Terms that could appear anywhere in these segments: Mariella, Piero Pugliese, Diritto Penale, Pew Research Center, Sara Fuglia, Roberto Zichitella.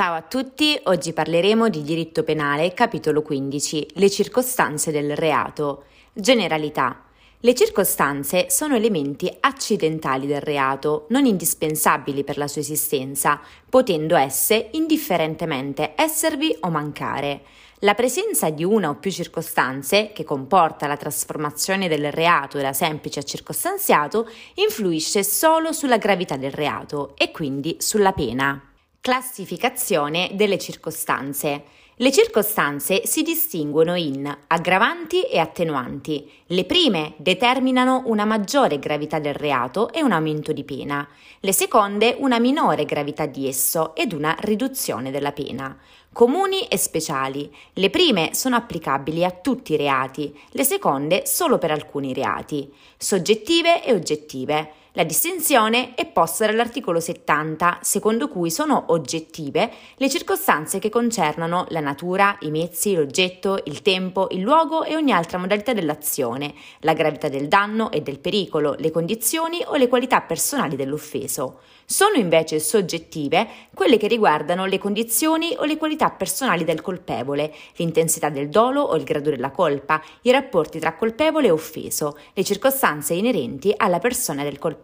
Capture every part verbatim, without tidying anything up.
Ciao a tutti, oggi parleremo di diritto penale, capitolo quindici, le circostanze del reato. Generalità. Le circostanze sono elementi accidentali del reato, non indispensabili per la sua esistenza, potendo esse indifferentemente esservi o mancare. La presenza di una o più circostanze, che comporta la trasformazione del reato da semplice a circostanziato, influisce solo sulla gravità del reato e quindi sulla pena. Classificazione delle circostanze. Le circostanze si distinguono in aggravanti e attenuanti. Le prime determinano una maggiore gravità del reato e un aumento di pena, le seconde una minore gravità di esso ed una riduzione della pena. Comuni e speciali. Le prime sono applicabili a tutti i reati, le seconde solo per alcuni reati. Soggettive e oggettive. La distinzione è posta dall'articolo settanta, secondo cui sono oggettive le circostanze che concernono la natura, i mezzi, l'oggetto, il tempo, il luogo e ogni altra modalità dell'azione, la gravità del danno e del pericolo, le condizioni o le qualità personali dell'offeso. Sono invece soggettive quelle che riguardano le condizioni o le qualità personali del colpevole, l'intensità del dolo o il grado della colpa, i rapporti tra colpevole e offeso, le circostanze inerenti alla persona del colpevole.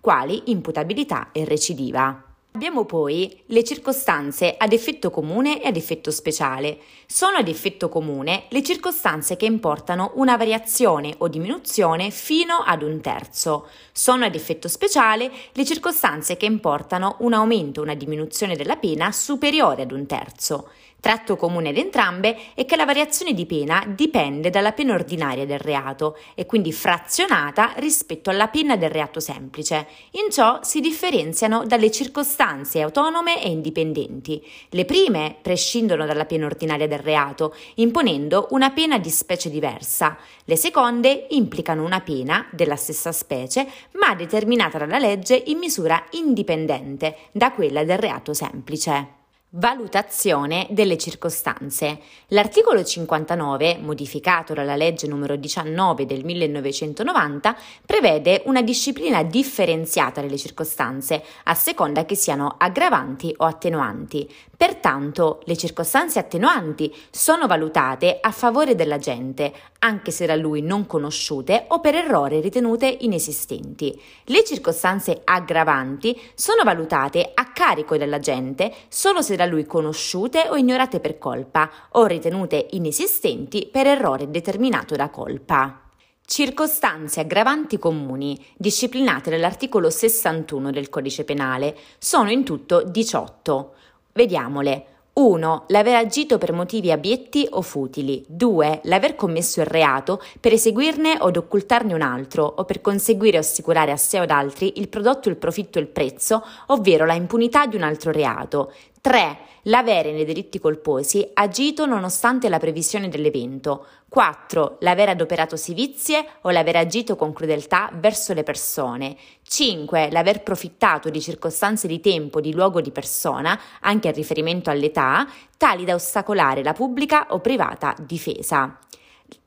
Quali imputabilità e recidiva. Abbiamo poi le circostanze ad effetto comune e ad effetto speciale. Sono ad effetto comune le circostanze che importano una variazione o diminuzione fino ad un terzo. Sono ad effetto speciale le circostanze che importano un aumento o una diminuzione della pena superiore ad un terzo. Tratto comune ad entrambe è che la variazione di pena dipende dalla pena ordinaria del reato e quindi frazionata rispetto alla pena del reato semplice. In ciò si differenziano dalle circostanze autonome e indipendenti. Le prime prescindono dalla pena ordinaria del reato, imponendo una pena di specie diversa. Le seconde implicano una pena della stessa specie, ma determinata dalla legge in misura indipendente da quella del reato semplice. Valutazione delle circostanze. L'articolo cinquantanove, modificato dalla legge numero diciannove del millenovecentonovanta, prevede una disciplina differenziata delle circostanze, a seconda che siano aggravanti o attenuanti. Pertanto, le circostanze attenuanti sono valutate a favore dell'agente, anche se da lui non conosciute o per errore ritenute inesistenti. Le circostanze aggravanti sono valutate a carico dell'agente solo se da lui conosciute o ignorate per colpa o ritenute inesistenti per errore determinato da colpa. Circostanze aggravanti comuni, disciplinate dall'articolo sessantuno del Codice Penale, sono in tutto diciotto. Vediamole. uno. L'aver agito per motivi abietti o futili. due. L'aver commesso il reato per eseguirne o occultarne un altro o per conseguire o assicurare a sé o ad altri il prodotto, il profitto e il prezzo, ovvero la impunità di un altro reato. tre. L'avere nei delitti colposi agito nonostante la previsione dell'evento. quattro. L'aver adoperato sevizie o l'aver agito con crudeltà verso le persone. cinque. L'aver profittato di circostanze di tempo, di luogo, di persona, anche a riferimento all'età, tali da ostacolare la pubblica o privata difesa.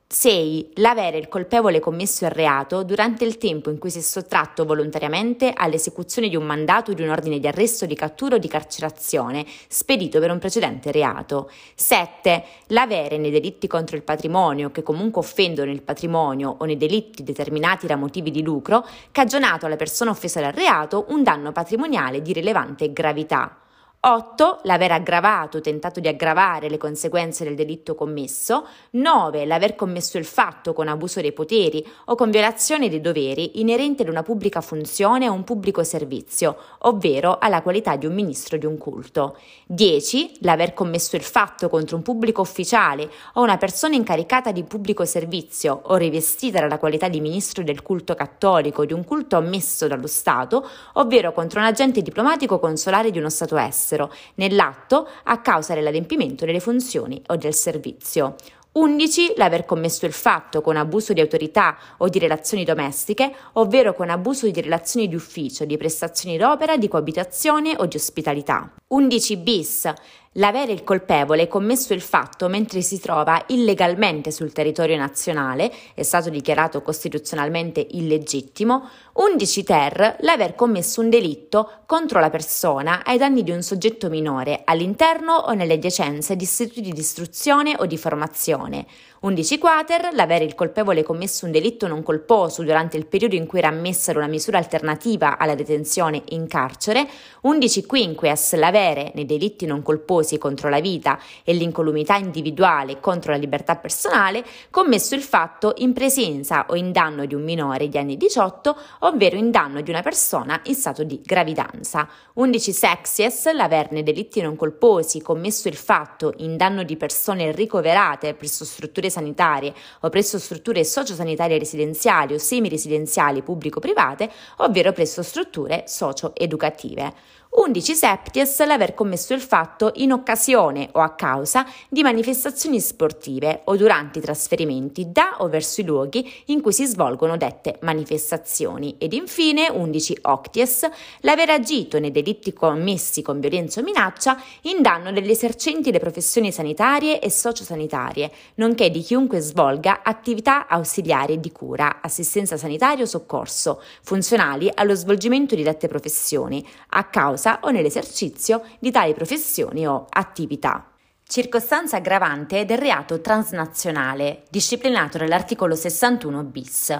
sei. L'avere il colpevole commesso il reato durante il tempo in cui si è sottratto volontariamente all'esecuzione di un mandato o di un ordine di arresto, di cattura o di carcerazione spedito per un precedente reato. sette. L'avere nei delitti contro il patrimonio, che comunque offendono il patrimonio, o nei delitti determinati da motivi di lucro, cagionato alla persona offesa dal reato un danno patrimoniale di rilevante gravità. otto. L'aver aggravato o tentato di aggravare le conseguenze del delitto commesso. nove. L'aver commesso il fatto con abuso dei poteri o con violazione dei doveri inerenti ad una pubblica funzione o un pubblico servizio, ovvero alla qualità di un ministro di un culto. dieci. L'aver commesso il fatto contro un pubblico ufficiale o una persona incaricata di pubblico servizio o rivestita dalla qualità di ministro del culto cattolico o di un culto ammesso dallo Stato, ovvero contro un agente diplomatico o consolare di uno Stato estero, nell'atto a causa dell'adempimento delle funzioni o del servizio. undici l'aver commesso il fatto con abuso di autorità o di relazioni domestiche, ovvero con abuso di relazioni di ufficio, di prestazioni d'opera, di coabitazione o di ospitalità. undici bis. L'avere il colpevole commesso il fatto mentre si trova illegalmente sul territorio nazionale, è stato dichiarato costituzionalmente illegittimo. undici ter, l'aver commesso un delitto contro la persona ai danni di un soggetto minore all'interno o nelle adiacenze di istituti di istruzione o di formazione. undici quater, l'avere il colpevole commesso un delitto non colposo durante il periodo in cui era ammessa una misura alternativa alla detenzione in carcere. undici quinquies, l'avere nei delitti non colposi contro la vita e l'incolumità individuale contro la libertà personale, commesso il fatto in presenza o in danno di un minore di anni diciotto, ovvero in danno di una persona in stato di gravidanza. undici sexies, l'aver nei delitti non colposi commesso il fatto in danno di persone ricoverate presso strutture sanitarie o presso strutture sociosanitarie residenziali o semiresidenziali pubblico-private, ovvero presso strutture socio-educative. undici septies, l'aver commesso il fatto in occasione o a causa di manifestazioni sportive o durante i trasferimenti da o verso i luoghi in cui si svolgono dette manifestazioni. Ed infine undici octies, l'aver agito nei delitti commessi con violenza o minaccia in danno degli esercenti le professioni sanitarie e sociosanitarie, nonché di chiunque svolga attività ausiliarie di cura, assistenza sanitaria o soccorso, funzionali allo svolgimento di dette professioni, a causa o nell'esercizio di tali professioni o attività. Circostanza aggravante del reato transnazionale, disciplinato nell'articolo sessantuno bis,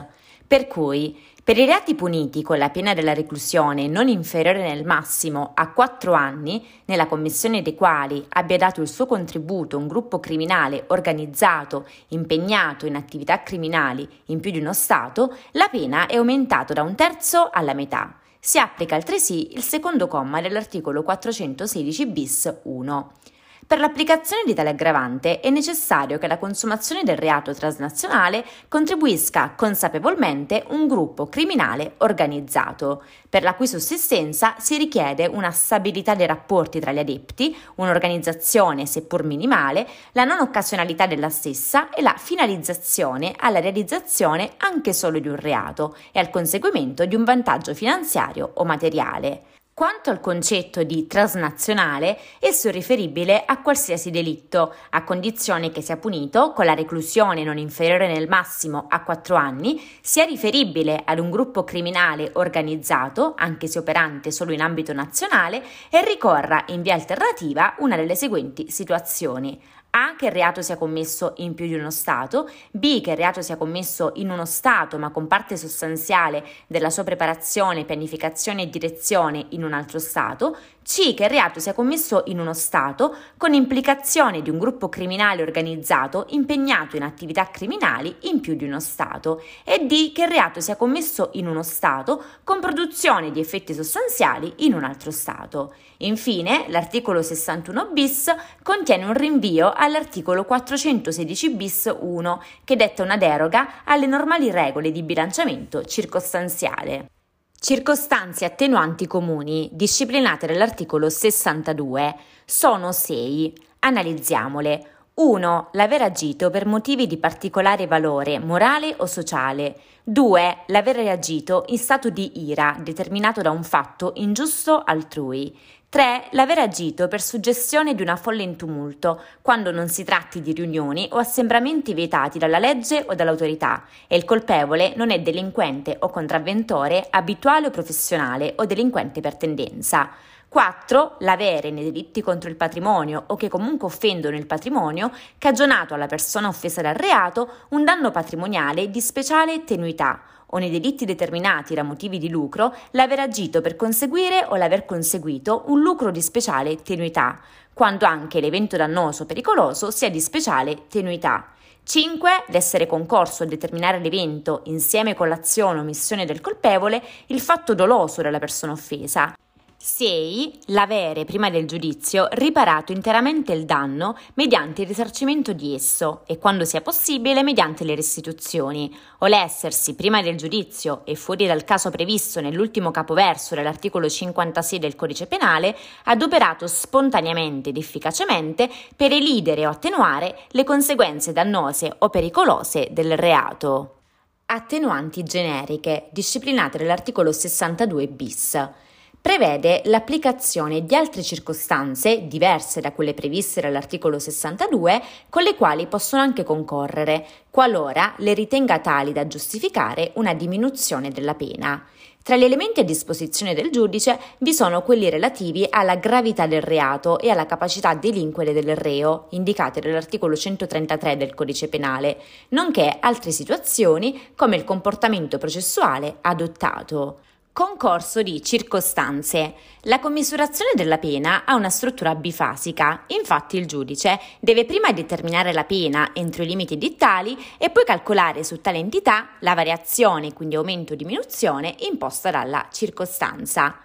per cui per i reati puniti con la pena della reclusione non inferiore nel massimo a quattro anni, nella commissione dei quali abbia dato il suo contributo un gruppo criminale organizzato, impegnato in attività criminali in più di uno Stato, la pena è aumentata da un terzo alla metà. Si applica altresì il secondo comma dell'articolo quattrocentosedici bis uno. Per l'applicazione di tale aggravante è necessario che la consumazione del reato transnazionale contribuisca consapevolmente un gruppo criminale organizzato, per la cui sussistenza si richiede una stabilità dei rapporti tra gli adepti, un'organizzazione seppur minimale, la non occasionalità della stessa e la finalizzazione alla realizzazione anche solo di un reato e al conseguimento di un vantaggio finanziario o materiale. Quanto al concetto di transnazionale, esso è riferibile a qualsiasi delitto, a condizione che sia punito con la reclusione non inferiore nel massimo a quattro anni, sia riferibile ad un gruppo criminale organizzato, anche se operante solo in ambito nazionale, e ricorra in via alternativa una delle seguenti situazioni. A. Che il reato sia commesso in più di uno Stato, B. Che il reato sia commesso in uno Stato ma con parte sostanziale della sua preparazione, pianificazione e direzione in un altro Stato, C. Che il reato sia commesso in uno Stato con implicazione di un gruppo criminale organizzato impegnato in attività criminali in più di uno Stato e D. Che il reato sia commesso in uno Stato con produzione di effetti sostanziali in un altro Stato. Infine, l'articolo sessantuno bis contiene un rinvio a all'articolo quattrocentosedici bis uno, che detta una deroga alle normali regole di bilanciamento circostanziale. Circostanze attenuanti comuni, disciplinate dall'articolo sessantadue, sono sei. Analizziamole. uno. L'aver agito per motivi di particolare valore morale o sociale. due. L'aver reagito in stato di ira determinato da un fatto ingiusto altrui. tre. L'aver agito per suggestione di una folla in tumulto, quando non si tratti di riunioni o assembramenti vietati dalla legge o dall'autorità e il colpevole non è delinquente o contravventore abituale o professionale o delinquente per tendenza. quattro. L'avere nei delitti contro il patrimonio o che comunque offendono il patrimonio, cagionato alla persona offesa dal reato, un danno patrimoniale di speciale tenuità o nei delitti determinati da motivi di lucro, l'aver agito per conseguire o l'aver conseguito un lucro di speciale tenuità, quando anche l'evento dannoso o pericoloso sia di speciale tenuità. cinque. L'essere concorso a determinare l'evento insieme con l'azione o omissione del colpevole, il fatto doloso della persona offesa. sei. L'avere, prima del giudizio, riparato interamente il danno mediante il risarcimento di esso e, quando sia possibile, mediante le restituzioni, o l'essersi, prima del giudizio e fuori dal caso previsto nell'ultimo capoverso dell'articolo cinquantasei del Codice Penale, adoperato spontaneamente ed efficacemente per elidere o attenuare le conseguenze dannose o pericolose del reato. Attenuanti generiche, disciplinate dall'articolo sessantadue bis. Prevede l'applicazione di altre circostanze, diverse da quelle previste dall'articolo sessantadue, con le quali possono anche concorrere, qualora le ritenga tali da giustificare una diminuzione della pena. Tra gli elementi a disposizione del giudice vi sono quelli relativi alla gravità del reato e alla capacità delinquere del reo, indicati dall'articolo centotrentatré del Codice Penale, nonché altre situazioni come il comportamento processuale adottato. Concorso di circostanze. La commisurazione della pena ha una struttura bifasica, infatti il giudice deve prima determinare la pena entro i limiti edittali e poi calcolare su tale entità la variazione, quindi aumento o diminuzione, imposta dalla circostanza.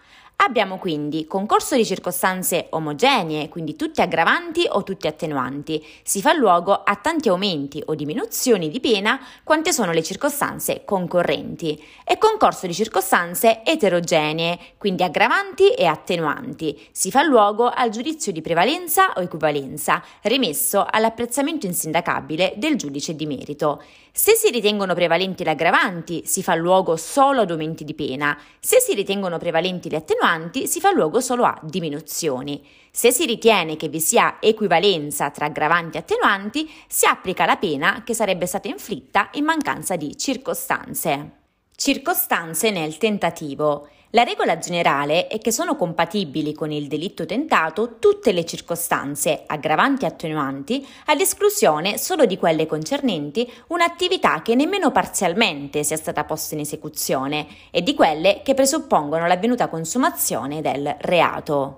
Abbiamo quindi concorso di circostanze omogenee, quindi tutti aggravanti o tutti attenuanti. Si fa luogo a tanti aumenti o diminuzioni di pena quante sono le circostanze concorrenti. E concorso di circostanze eterogenee, quindi aggravanti e attenuanti. Si fa luogo al giudizio di prevalenza o equivalenza, rimesso all'apprezzamento insindacabile del giudice di merito. Se si ritengono prevalenti le aggravanti, si fa luogo solo ad aumenti di pena. Se si ritengono prevalenti le attenuanti, si fa luogo solo a diminuzioni. Se si ritiene che vi sia equivalenza tra aggravanti e attenuanti, si applica la pena che sarebbe stata inflitta in mancanza di circostanze. Circostanze nel tentativo. La regola generale è che sono compatibili con il delitto tentato tutte le circostanze, aggravanti e attenuanti, ad esclusione solo di quelle concernenti un'attività che nemmeno parzialmente sia stata posta in esecuzione e di quelle che presuppongono l'avvenuta consumazione del reato.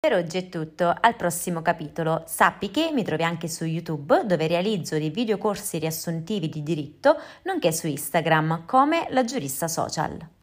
Per oggi è tutto, al prossimo capitolo. Sappi che mi trovi anche su YouTube, dove realizzo dei video corsi riassuntivi di diritto, nonché su Instagram come La Giurista Social.